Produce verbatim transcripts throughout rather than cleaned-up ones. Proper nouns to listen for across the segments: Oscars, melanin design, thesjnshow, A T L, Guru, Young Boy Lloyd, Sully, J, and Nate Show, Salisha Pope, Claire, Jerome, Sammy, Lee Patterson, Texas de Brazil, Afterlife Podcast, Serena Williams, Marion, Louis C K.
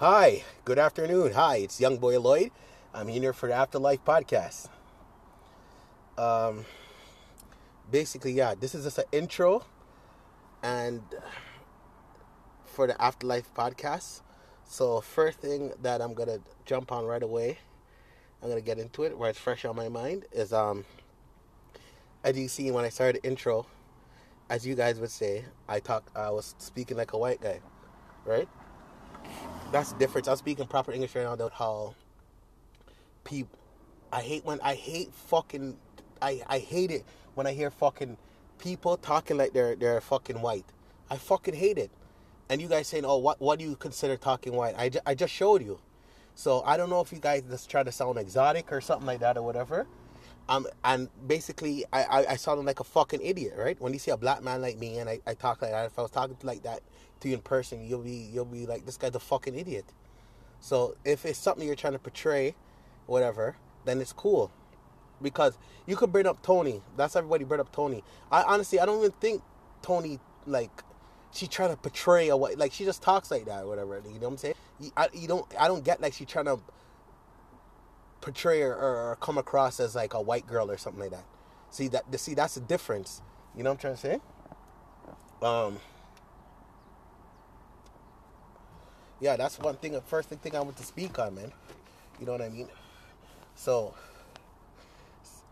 Hi, good afternoon. Hi, it's Young Boy Lloyd. I'm here for the Afterlife Podcast. Um, basically, yeah, this is just an intro and for the Afterlife Podcast. So first thing that I'm going to jump on right away, I'm going to get into it where it's fresh on my mind is, um, as you see, when I started the intro, as you guys would say, I talk, I was speaking like a white guy, right? That's the difference. I'm speaking proper English right now about how people... I hate when... I hate fucking... I, I hate it when I hear fucking people talking like they're they're fucking white. I fucking hate it. And you guys saying, oh, what what do you consider talking white? I, ju- I just showed you. So I don't know if you guys just try to sound exotic or something like that or whatever. Um, and basically, I, I, I sound like a fucking idiot, right? When you see a black man like me and I, I talk like that, if I was talking like that to you in person, you'll be you'll be like, this guy's a fucking idiot. So if it's something you're trying to portray, whatever, then it's cool, because you could bring up Tony. That's everybody bring up Tony. I honestly I don't even think Tony, like, she trying to portray a white, like, she just talks like that or whatever. You know what I'm saying? You, I you don't I don't get like she trying to portray or, or come across as like a white girl or something like that. See that see that's the difference. You know what I'm trying to say? Um. Yeah, that's one thing. The first thing I want to speak on, man. You know what I mean? So,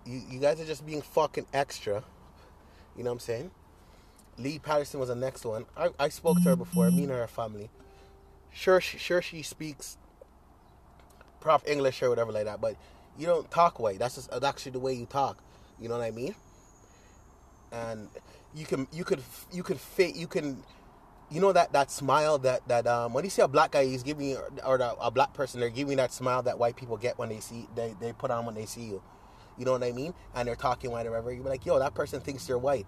you, you guys are just being fucking extra. You know what I'm saying? Lee Patterson was the next one. I, I spoke to her before. Me and her family. Sure, she, sure she speaks proper English or whatever like that. But you don't talk white. That's just actually the way you talk. You know what I mean? And you can you could you can fit you can. You know that, that smile that, that um, when you see a black guy, he's giving you, or, or a black person, they're giving you that smile that white people get when they see, they, they put on when they see you. You know what I mean? And they're talking white or whatever. You're like, yo, that person thinks you're white.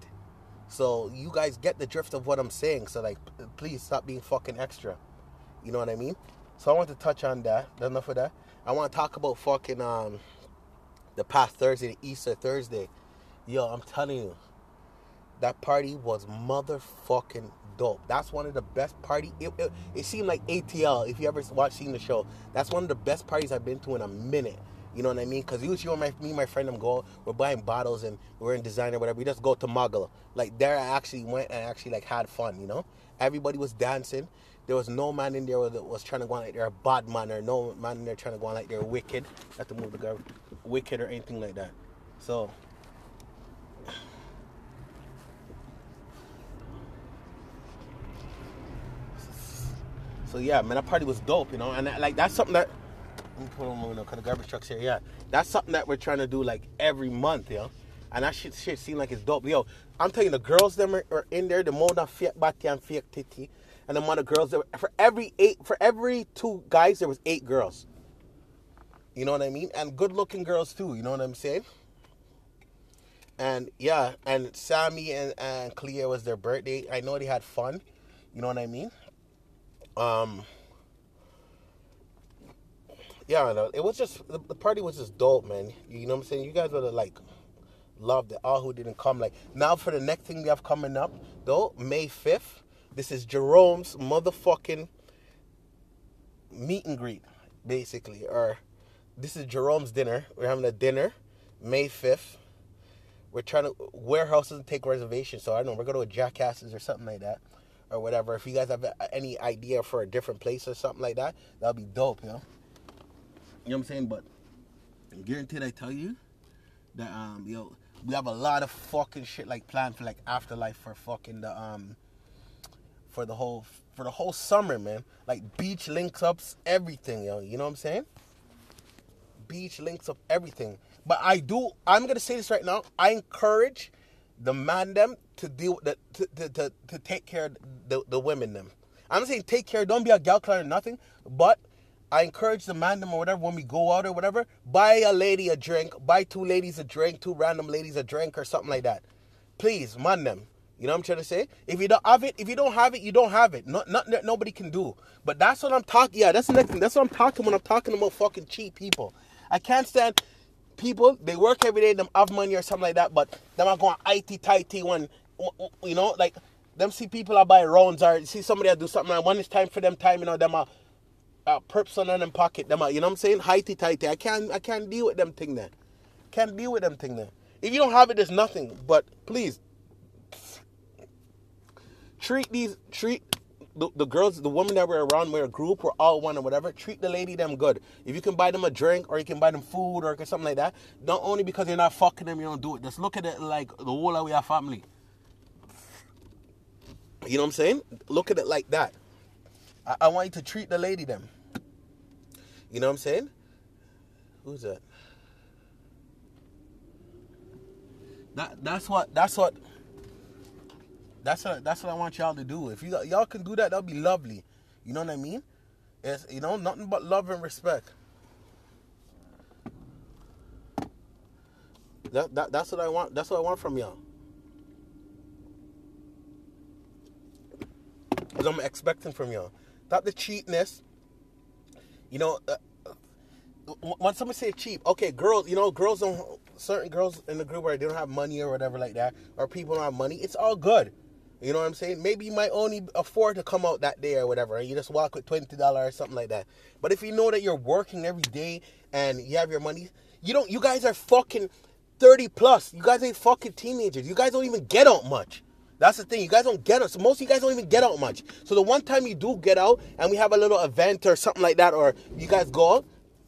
So you guys get the drift of what I'm saying. So, like, please stop being fucking extra. You know what I mean? So I want to touch on that. Enough of that. I want to talk about fucking um, the past Thursday, the Easter Thursday. Yo, I'm telling you. That party was motherfucking dope. That's one of the best party. It, it, it seemed like A T L, if you ever watched seen the show. That's one of the best parties I've been to in a minute. You know what I mean? Because usually when my, me and my friend them go, we're buying bottles and we're in design or whatever. We just go to Magala. Like, there I actually went and actually, like, had fun, you know? Everybody was dancing. There was no man in there that was trying to go on like they're a bad man or no man in there trying to go on like they're wicked. Not to move the guy wicked or anything like that. So... So yeah, man, that party was dope, you know, and that, like that's something that. Let me put on my window, cause the garbage truck's here. Yeah, that's something that we're trying to do like every month, yo. And that shit, shit seem like it's dope, yo. I'm telling you, the girls them are, are in there. The more than fake body and fake titty, and the more the girls there, for every eight, for every two guys there was eight girls. You know what I mean? And good looking girls too. You know what I'm saying? And yeah, and Sammy and and Claire was their birthday. I know they had fun. You know what I mean? Um, yeah, it was just, the party was just dope, man. You know what I'm saying? You guys would have, like, loved it. All who didn't come, like, now for the next thing we have coming up, though, May fifth, this is Jerome's motherfucking meet and greet, basically, or this is Jerome's dinner. We're having a dinner, May fifth. We're trying to, warehouse doesn't take reservations, so I don't know, we're going to Jackasses or something like that. Or whatever. If you guys have any idea for a different place or something like that, that'll be dope, you know. You know what I'm saying? But I'm guaranteed I tell you that um, yo, we have a lot of fucking shit like planned for like afterlife for fucking the um for the whole for the whole summer, man. Like beach links ups, everything, yo. You know what I'm saying? Beach links up everything. But I do. I'm gonna say this right now. I encourage the man them to deal to to, to, to take care of the, the women them. I'm saying take care, don't be a gal clown or nothing, but I encourage the man them or whatever when we go out or whatever, buy a lady a drink, buy two ladies a drink, two random ladies a drink or something like that. Please, man them. You know what I'm trying to say? If you don't have it, if you don't have it, you don't have it. Not nothing that nobody can do. But that's what I'm talking yeah, that's the next thing. That's what I'm talking when I'm talking about fucking cheap people. I can't stand people, they work every day, them have money or something like that, but them are going itty tighty when, you know, like, them see people are buy rounds or see somebody that do something, and when it's time for them time, you know, them are uh, perps on them pocket them out. You know what I'm saying? Highty tighty. I can't I can't deal with them thing there. Can't deal with them thing there. If you don't have it, there's nothing. But please treat these treat the, the girls, the women that we're around, we're a group, we're all one or whatever. Treat the lady them good. If you can buy them a drink or you can buy them food or something like that, not only because you're not fucking them, you don't do it. Just look at it like the whole of your family. You know what I'm saying? Look at it like that. I, I want you to treat the lady them. You know what I'm saying? Who's that? That that's what that's what that's what that's what I want y'all to do. If you y'all can do that, that'll be lovely. You know what I mean? It's, you know, nothing but love and respect. That, that that's what I want. That's what I want from y'all. Because I'm expecting from y'all. Not the cheapness. You know, uh, when somebody say cheap, okay, girls, you know, girls don't, certain girls in the group where they don't have money or whatever like that, or people don't have money, it's all good. You know what I'm saying? Maybe you might only afford to come out that day or whatever, and you just walk with twenty dollars or something like that. But if you know that you're working every day and you have your money, you don't, you guys are fucking thirty plus. You guys ain't fucking teenagers. You guys don't even get out much. That's the thing. You guys don't get out. So most of you guys don't even get out much. So the one time you do get out and we have a little event or something like that, or you guys go out,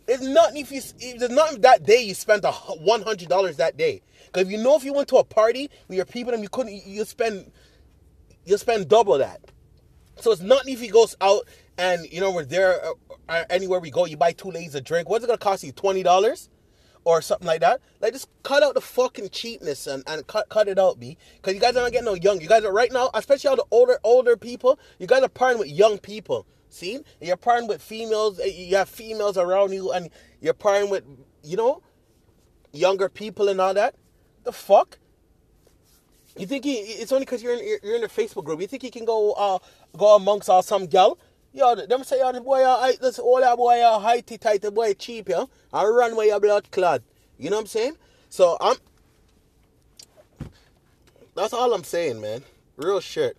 there's nothing if you, there's nothing that day you spent one hundred dollars that day. Because you know if you went to a party with your people and you couldn't, you'll spend, you'll spend double that. So it's nothing if you goes out and, you know, we're there, or anywhere we go, you buy two ladies a drink. What's it going to cost you? twenty dollars? Or something like that. Like, just cut out the fucking cheapness and, and cut cut it out, B. Because you guys are not getting no young. You guys are right now, especially all the older older people, you guys are partnering with young people. See? And you're partnering with females. You have females around you. And you're partnering with, you know, younger people and all that. The fuck? You think he, it's only because you're in you're in a Facebook group. You think you can go uh, go amongst all some gal? Yo, them say, yo, the boy, I, this all that boy, uh, high-ty tight, the boy cheap, yo. I run with your blood clad. You know what I'm saying? So, I'm... That's all I'm saying, man. Real shit.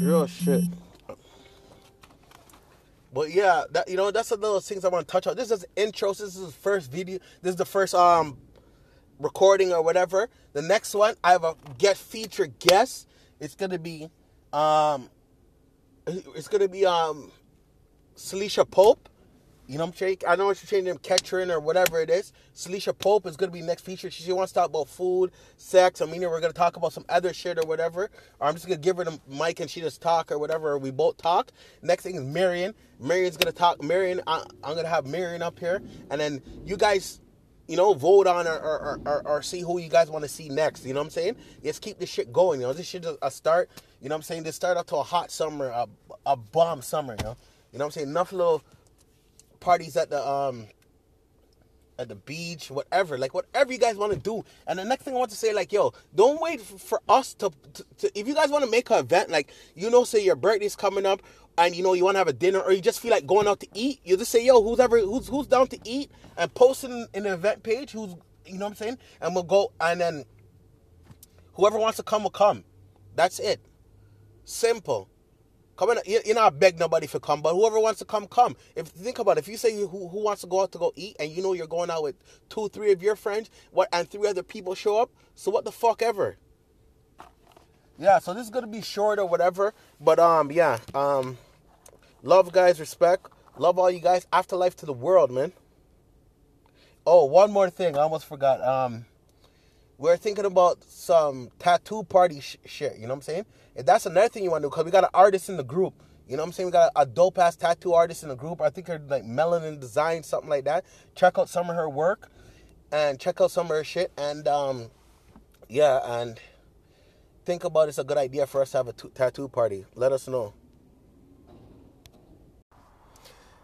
Real shit. But, yeah, that, you know, that's the little things I want to touch on. This is intros. This is the first video. This is the first, um, recording or whatever. The next one, I have a get featured guest. It's going to be, um... It's going to be um, Salisha Pope. You know what I'm saying? I know she's changing them, Ketrin or whatever it is. Salisha Pope is going to be next feature. She, she wants to talk about food, sex. I mean, we're going to talk about some other shit or whatever. Or I'm just going to give her the mic and she just talk or whatever. Or we both talk. Next thing is Marion. Marion's going to talk. Marion, I, I'm going to have Marion up here. And then you guys, you know, vote on or, or, or, or see who you guys want to see next. You know what I'm saying? Let's keep this shit going. You know, this shit is a start. You know what I'm saying? This start out to a hot summer, a, a bomb summer, you know? You know what I'm saying? Enough little parties at the, um, at the beach, whatever. Like, whatever you guys want to do. And the next thing I want to say, like, yo, don't wait for us to, to, to if you guys want to make an event, like, you know, say your birthday's coming up, and, you know, you want to have a dinner, or you just feel like going out to eat, you just say, yo, who's ever, who's, who's down to eat, and post it in, in the event page, who's, you know what I'm saying? And we'll go, and then whoever wants to come will come. That's it. Simple. Come in, you're not begging nobody for come, but whoever wants to come, come. If think about it, if you say who, who wants to go out to go eat, and you know you're going out with two, three of your friends, what and three other people show up, so what the fuck ever. Yeah, so this is gonna be short or whatever, but um, yeah, um, love guys, respect, love all you guys. Afterlife to the world, man. Oh, one more thing, I almost forgot. Um, we're thinking about some tattoo party sh- shit. You know what I'm saying? If that's another thing you want to do, because we got an artist in the group. You know what I'm saying? We got a dope-ass tattoo artist in the group. I think her, like, Melanin Design, something like that. Check out some of her work, and check out some of her shit, and, um, yeah, and think about it's a good idea for us to have a t- tattoo party. Let us know.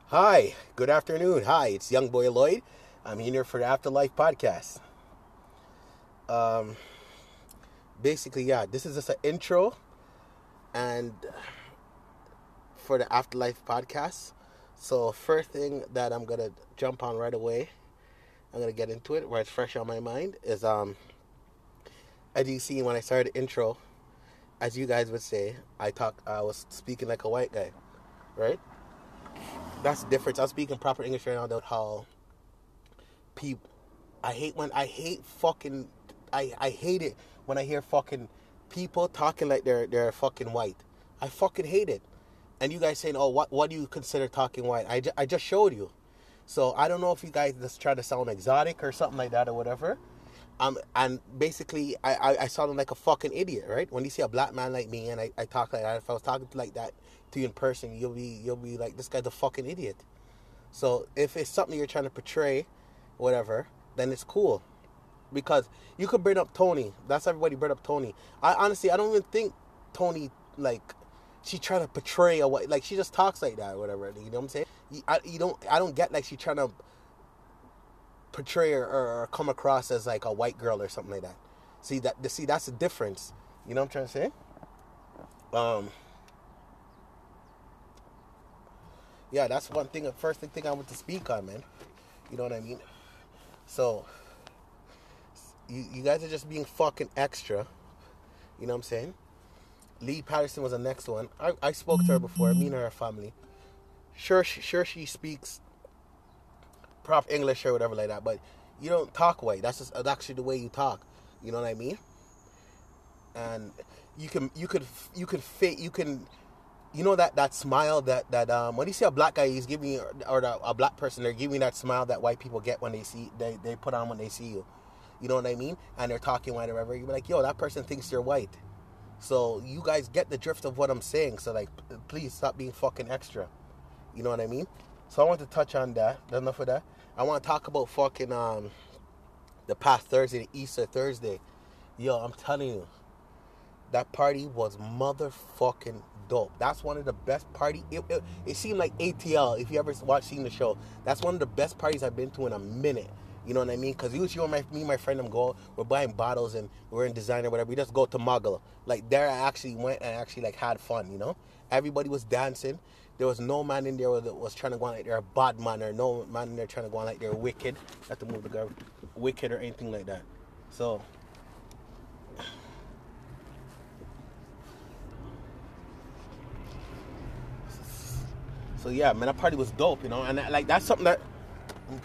Hi, good afternoon. Hi, it's Young Boy Lloyd. I'm here for the Afterlife Podcast. Um, basically, yeah, this is just an intro. And for the Afterlife Podcast. So first thing that I'm going to jump on right away, I'm going to get into it where it's fresh on my mind, is um, as you see when I started the intro, as you guys would say, I talk, I was speaking like a white guy, right? that's the difference. I'm speaking proper English right now about how people. I hate when I hate fucking. I, I hate it when I hear fucking people talking like they're they're fucking white. I fucking hate it. And you guys saying, oh, what what do you consider talking white? I, ju- I just showed you. So I don't know if you guys just try to sound exotic or something like that or whatever. Um, and basically, I, I, I sound like a fucking idiot, right? When you see a black man like me and I, I talk like that, if I was talking like that to you in person, you'll be you'll be like, this guy's a fucking idiot. So if it's something you're trying to portray, whatever, then it's cool. Because you could bring up Tony. That's everybody bring up Tony. I honestly, I don't even think Tony, like, she trying to portray a white, like, she just talks like that or whatever. You know what I'm saying? I, you don't, I don't get, like, she trying to portray or, or come across as, like, a white girl or something like that. See, that, see, that's the difference. You know what I'm trying to say? Um, yeah, that's one thing, the first thing I want to speak on, man. You know what I mean? So... You, you guys are just being fucking extra. You know what I'm saying? Lee Patterson was the next one. I, I spoke to her before. Me and her family. Sure, she, sure she speaks proper English or whatever like that. But you don't talk white. That's just actually the way you talk. You know what I mean? And you can you could you could fit you can you know that, that smile that that um when you see a black guy he's giving you, or the, a black person they're giving that smile that white people get when they see they they put on when they see you. You know what I mean? And they're talking white or whatever. You're like, yo, that person thinks you're white. So you guys get the drift of what I'm saying. So, like, please stop being fucking extra. You know what I mean? So I want to touch on that. Enough of that. I want to talk about fucking um, the past Thursday, the Easter Thursday. Yo, I'm telling you, that party was motherfucking dope. That's one of the best party. It, it, it seemed like A T L, if you ever watched seen the show. That's one of the best parties I've been to in a minute. You know what I mean? Because usually when my, me and my friend them go, we're buying bottles and we're in design or whatever. We just go to Muggle. Like, there I actually went and actually, like, had fun, you know? Everybody was dancing. There was no man in there that was trying to go on like they're a bad man or no man in there trying to go on like they're wicked. I have to move the guy wicked or anything like that. So... So, yeah, man, that party was dope, you know? And, like, that's something that...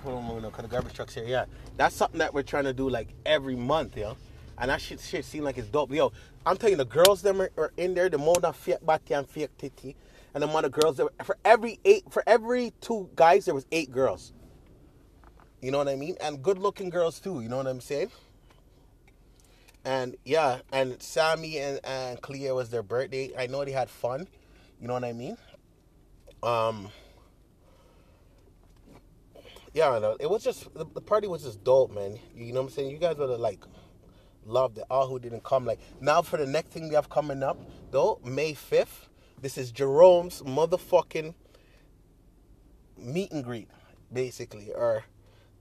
Put on moving up because the garbage truck's here. Yeah, that's something that we're trying to do like every month, yo. And that shit, shit seem like it's dope, yo. I'm telling you, the girls them are, are in there. The more than fake body and fake titty, and the amount of girls there for every eight for every two guys there was eight girls. You know what I mean? And good looking girls too. You know what I'm saying? And yeah, and Sammy and and Claire was their birthday. I know they had fun. You know what I mean? Um. Yeah, it was just, the party was just dope, man. You know what I'm saying? You guys would have, like, loved it. All who didn't come, like, now for the next thing we have coming up, though, May fifth, this is Jerome's motherfucking meet and greet, basically. Or,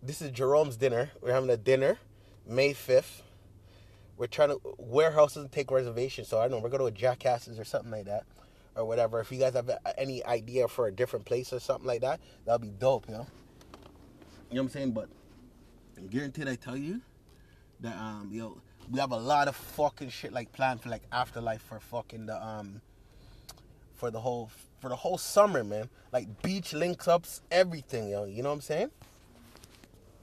this is Jerome's dinner. We're having a dinner, May fifth. We're trying to, warehouses and take reservations, so I don't know, we're going to go to Jackasses or something like that, or whatever. If you guys have any idea for a different place or something like that, that'll be dope, you know? You know what I'm saying? But I'm guaranteed I tell you that, um, yo, we have a lot of fucking shit, like, planned for, like, Afterlife for fucking the, um, for the whole, for the whole summer, man. Like, beach links-ups, everything, yo. You know what I'm saying?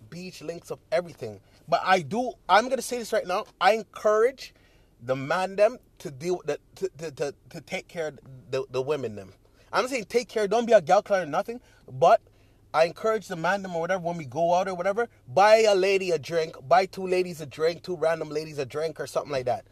Beach links-up, everything. But I do, I'm going to say this right now. I encourage the man them to deal with, the, to, to, to, to take care of the, the women them. I'm saying take care, don't be a gal clown or nothing, but... I encourage the man them or whatever when we go out or whatever, buy a lady a drink, buy two ladies a drink, two random ladies a drink or something like that.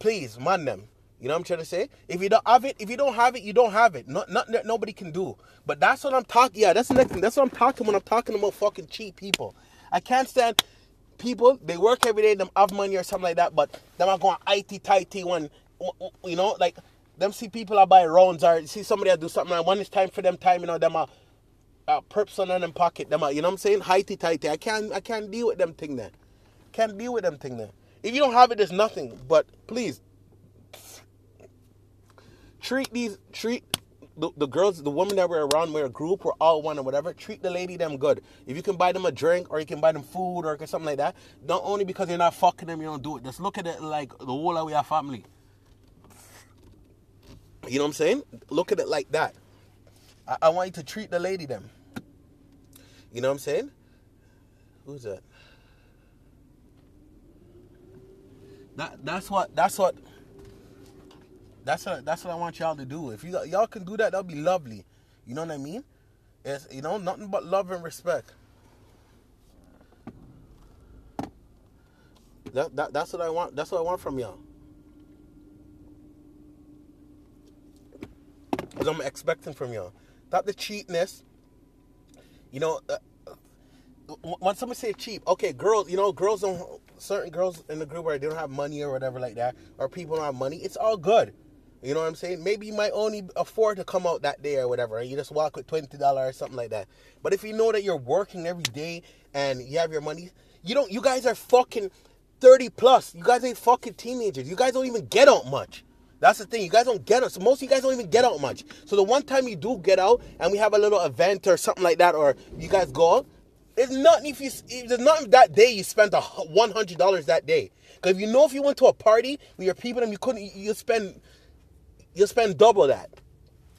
Please, man them. You know what I'm trying to say? If you don't have it, if you don't have it, you don't have it. Not, not, nobody can do. But that's what I'm talking. Yeah, that's the next thing. That's what I'm talking when I'm talking about fucking cheap people. I can't stand people. They work every day. Them have money or something like that. But them are going it tighty when, you know, like them see people that buy rounds or see somebody that do something. Like when it's time for them time, you know them are. Uh, perps on them pocket them out. You know what I'm saying? Highty tighty. I can't I can't deal with them thing there. Can't deal with them thing there. If you don't have it, there's nothing. But please treat these treat the, the girls, the women that we're around, we're a group, we're all one or whatever, treat the lady them good. If you can buy them a drink or you can buy them food or something like that, not only because you're not fucking them, you don't do it. Just look at it like the whole of your family. You know what I'm saying? Look at it like that. I, I want you to treat the lady them. You know what I'm saying? Who's that? That that's what that's what that's what that's what I want y'all to do. If you y'all can do that, that'll be lovely. You know what I mean? It's, you know, nothing but love and respect. That, that that's what I want. That's what I want from y'all. Cause I'm expecting from y'all. Not the cheapness. You know, uh, when somebody say cheap, okay, girls, you know, girls don't, certain girls in the group where they don't have money or whatever like that, or people don't have money, it's all good. You know what I'm saying? Maybe you might only afford to come out that day or whatever, and you just walk with twenty dollars or something like that. But if you know that you're working every day and you have your money, you don't, you guys are fucking thirty plus. You guys ain't fucking teenagers. You guys don't even get out much. That's the thing. You guys don't get out. So most of you guys don't even get out much. So the one time you do get out and we have a little event or something like that, or you guys go out, there's nothing if you, there's nothing that day you spent one hundred dollars that day. Because if you know if you went to a party with your people and you couldn't, you spend, you'll spend double that.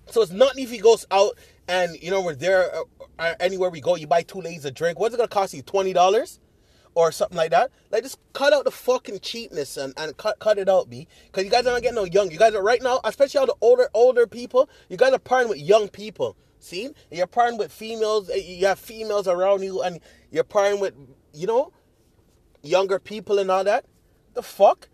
So it's nothing if he goes out and, you know, we're there or, or anywhere we go, you buy two ladies a drink. What's it going to cost you, twenty dollars or something like that? Like, just cut out the fucking cheapness and, and cut cut it out, B. Because you guys aren't getting no young. You guys are right now, especially all the older, older people, you guys are partnering with young people. See? You're partnering with females. You have females around you and you're partnering with, you know, younger people and all that. The fuck?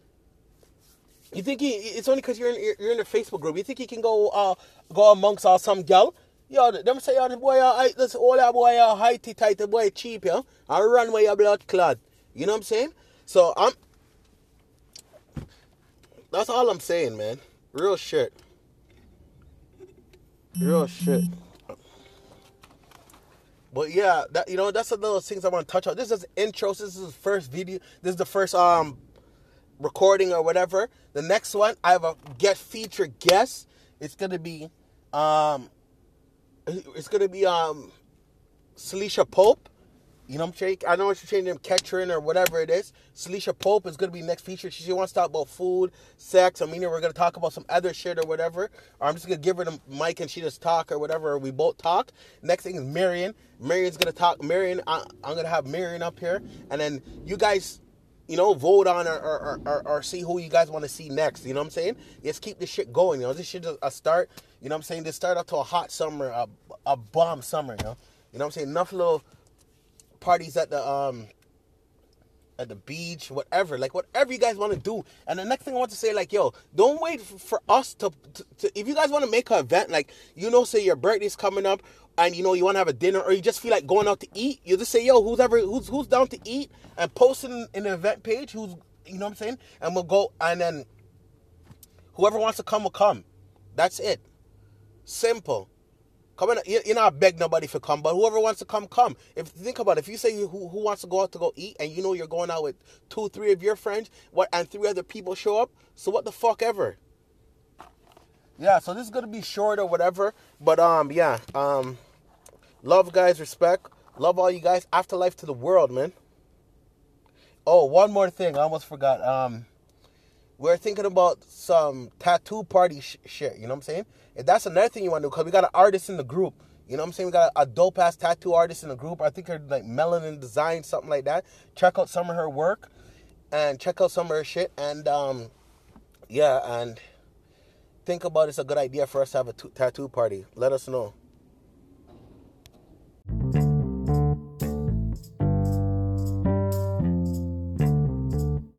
You think he, it's only because you're in you're in a Facebook group. You think he can go uh, go amongst uh, some gal? Yo, them say, yo, the boy, uh, I, this all that boy, uh, high-tea tight, the boy cheap, yeah? I run with your blood clad. You know what I'm saying? So, I'm... That's all I'm saying, man. Real shit. Real shit. But, yeah, that you know, that's the little things I want to touch on. This is intro. This is the first video. This is the first, um... recording or whatever. The next one, I have a get featured guest. It's gonna be, um, it's gonna be um, Salisha Pope. You know what I'm saying? I know she's changing Ketrin or whatever it is. Salisha Pope is gonna be next featured. She, she wants to talk about food, sex. I mean, we're gonna talk about some other shit or whatever. Or I'm just gonna give her the mic and she just talk or whatever. Or we both talk. Next thing is Marion. Marion's gonna talk. Marion, I, I'm gonna have Marion up here, and then you guys. You know, vote on or, or, or, or see who you guys want to see next. You know what I'm saying? Just keep this shit going, you know. This shit is a start. You know what I'm saying? Just start up to a hot summer, a, a bomb summer, you know. You know what I'm saying? Enough little parties at the um at the beach, whatever. Like, whatever you guys want to do. And the next thing I want to say, like, yo, don't wait for us to... to, to if you guys want to make an event, like, you know, say your birthday's coming up and, you know, you want to have a dinner or you just feel like going out to eat, you just say, yo, who's, ever, who's, who's down to eat? And post it in, in the event page, who's, you know what I'm saying? And we'll go, and then whoever wants to come will come. That's it. Simple. Come in, you're not begging nobody for come, but whoever wants to come, come. If Think about it. If you say who, who wants to go out to go eat, and you know you're going out with two, three of your friends, what, and three other people show up, so what the fuck ever? Yeah, so this is going to be short or whatever, but, um, yeah, um... love, guys. Respect. Love all you guys. Afterlife to the world, man. Oh, one more thing. I almost forgot. Um, we're thinking about some tattoo party sh- shit. You know what I'm saying? If that's another thing you want to do, because we got an artist in the group. You know what I'm saying? We got a, a dope-ass tattoo artist in the group. I think her, like, Melanin Design, something like that. Check out some of her work. And check out some of her shit. And, um, yeah, and think about it's a good idea for us to have a t- tattoo party. Let us know.